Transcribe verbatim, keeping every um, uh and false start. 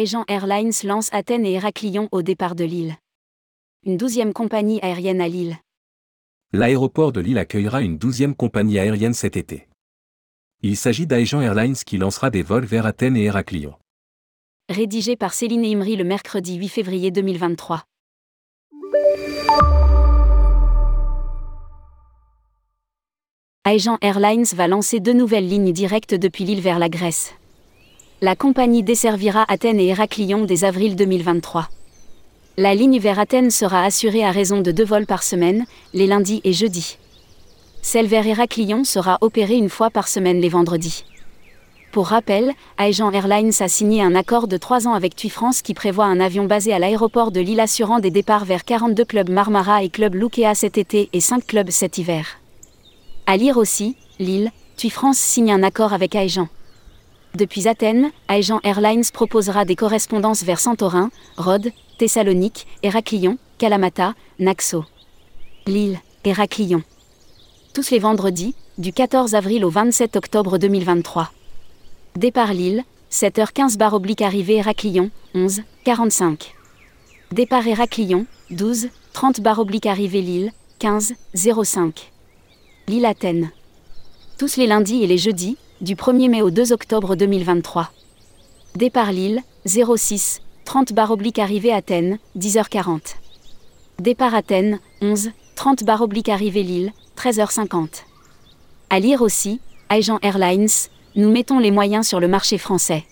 Aegean Airlines lance Athènes et Héraklion au départ de Lille. Une douzième compagnie aérienne à Lille. L'aéroport de Lille accueillera une douzième compagnie aérienne cet été. Il s'agit d'Aegean Airlines qui lancera des vols vers Athènes et Héraklion. Rédigé par Céline Imry le mercredi huit février deux mille vingt-trois. Aegean Airlines va lancer deux nouvelles lignes directes depuis Lille vers la Grèce. La compagnie desservira Athènes et Héraklion dès avril deux mille vingt-trois. La ligne vers Athènes sera assurée à raison de deux vols par semaine, les lundis et jeudis. Celle vers Héraklion sera opérée une fois par semaine les vendredis. Pour rappel, Aegean Airlines a signé un accord de trois ans avec Tui France qui prévoit un avion basé à l'aéroport de Lille assurant des départs vers quarante-deux clubs Marmara et Club Loukia cet été et cinq clubs cet hiver. À lire aussi, Lille, Tui France signe un accord avec Aegean. Depuis Athènes, Aegean Airlines proposera des correspondances vers Santorin, Rhodes, Thessalonique, Héraklion, Kalamata, Naxo. Lille, Héraklion. Tous les vendredis, du quatorze avril au vingt-sept octobre deux mille vingt-trois. Départ Lille, sept heures quinze oblique arrivée Héraklion, onze heures quarante-cinq. Départ Héraklion, douze heures trente oblique arrivée Lille, quinze heures cinq. Lille-Athènes. Tous les lundis et les jeudis, du premier mai au deux octobre deux mille vingt-trois. Départ Lille, six heures trente oblique arrivée Athènes, dix heures quarante. Départ Athènes, onze heures trente oblique arrivée Lille, treize heures cinquante. À lire aussi, Aegean Airlines, nous mettons les moyens sur le marché français.